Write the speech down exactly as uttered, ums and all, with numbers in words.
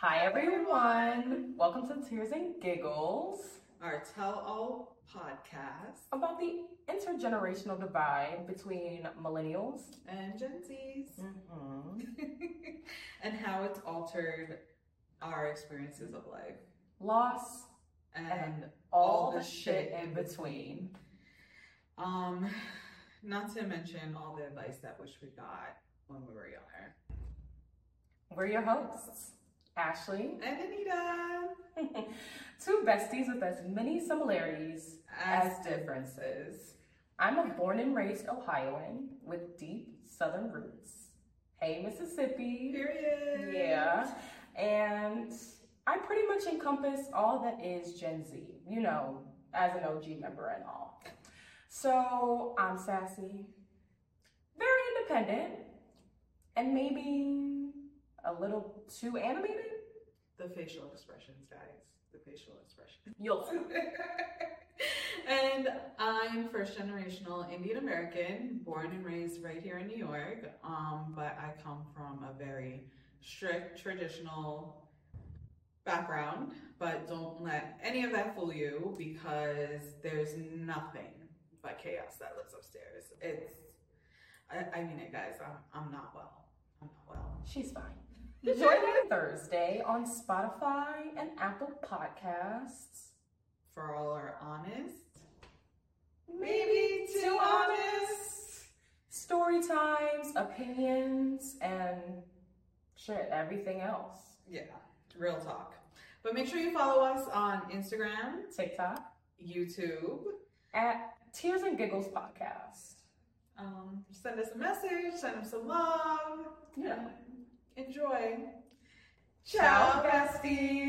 Hi everyone, welcome to Tears and Giggles, our tell-all podcast about the intergenerational divide between millennials and Gen Zs, mm-hmm. and how it's altered our experiences of life, loss, and, and all, all the, the shit in between. Um, not to mention all the advice that which we got when we were younger. We're your hosts, Ashley and Anita, two besties with as many similarities as, as differences. I'm a born and raised Ohioan with deep Southern roots. Hey, Mississippi. Period. Yeah. And I pretty much encompass all that is Gen Z, you know, as an O G member and all. So I'm sassy, very independent, and maybe a little too animated. The facial expressions, guys. The facial expressions. You'll And I'm first generational Indian-American, born and raised right here in New York. Um, but I come from a very strict, traditional background. But don't let any of that fool you, because there's nothing but chaos that lives upstairs. It's, I, I mean it, guys. I'm, I'm not well. I'm not well. She's fine. Join me Thursday on Spotify and Apple Podcasts. For all our honest, maybe too honest, story times, opinions, and shit, everything else. Yeah, real talk. But make sure you follow us on Instagram, TikTok, YouTube, at Tears and Giggles Podcast. Um, send us a message, send us some love. Yeah. Enjoy. Ciao, besties.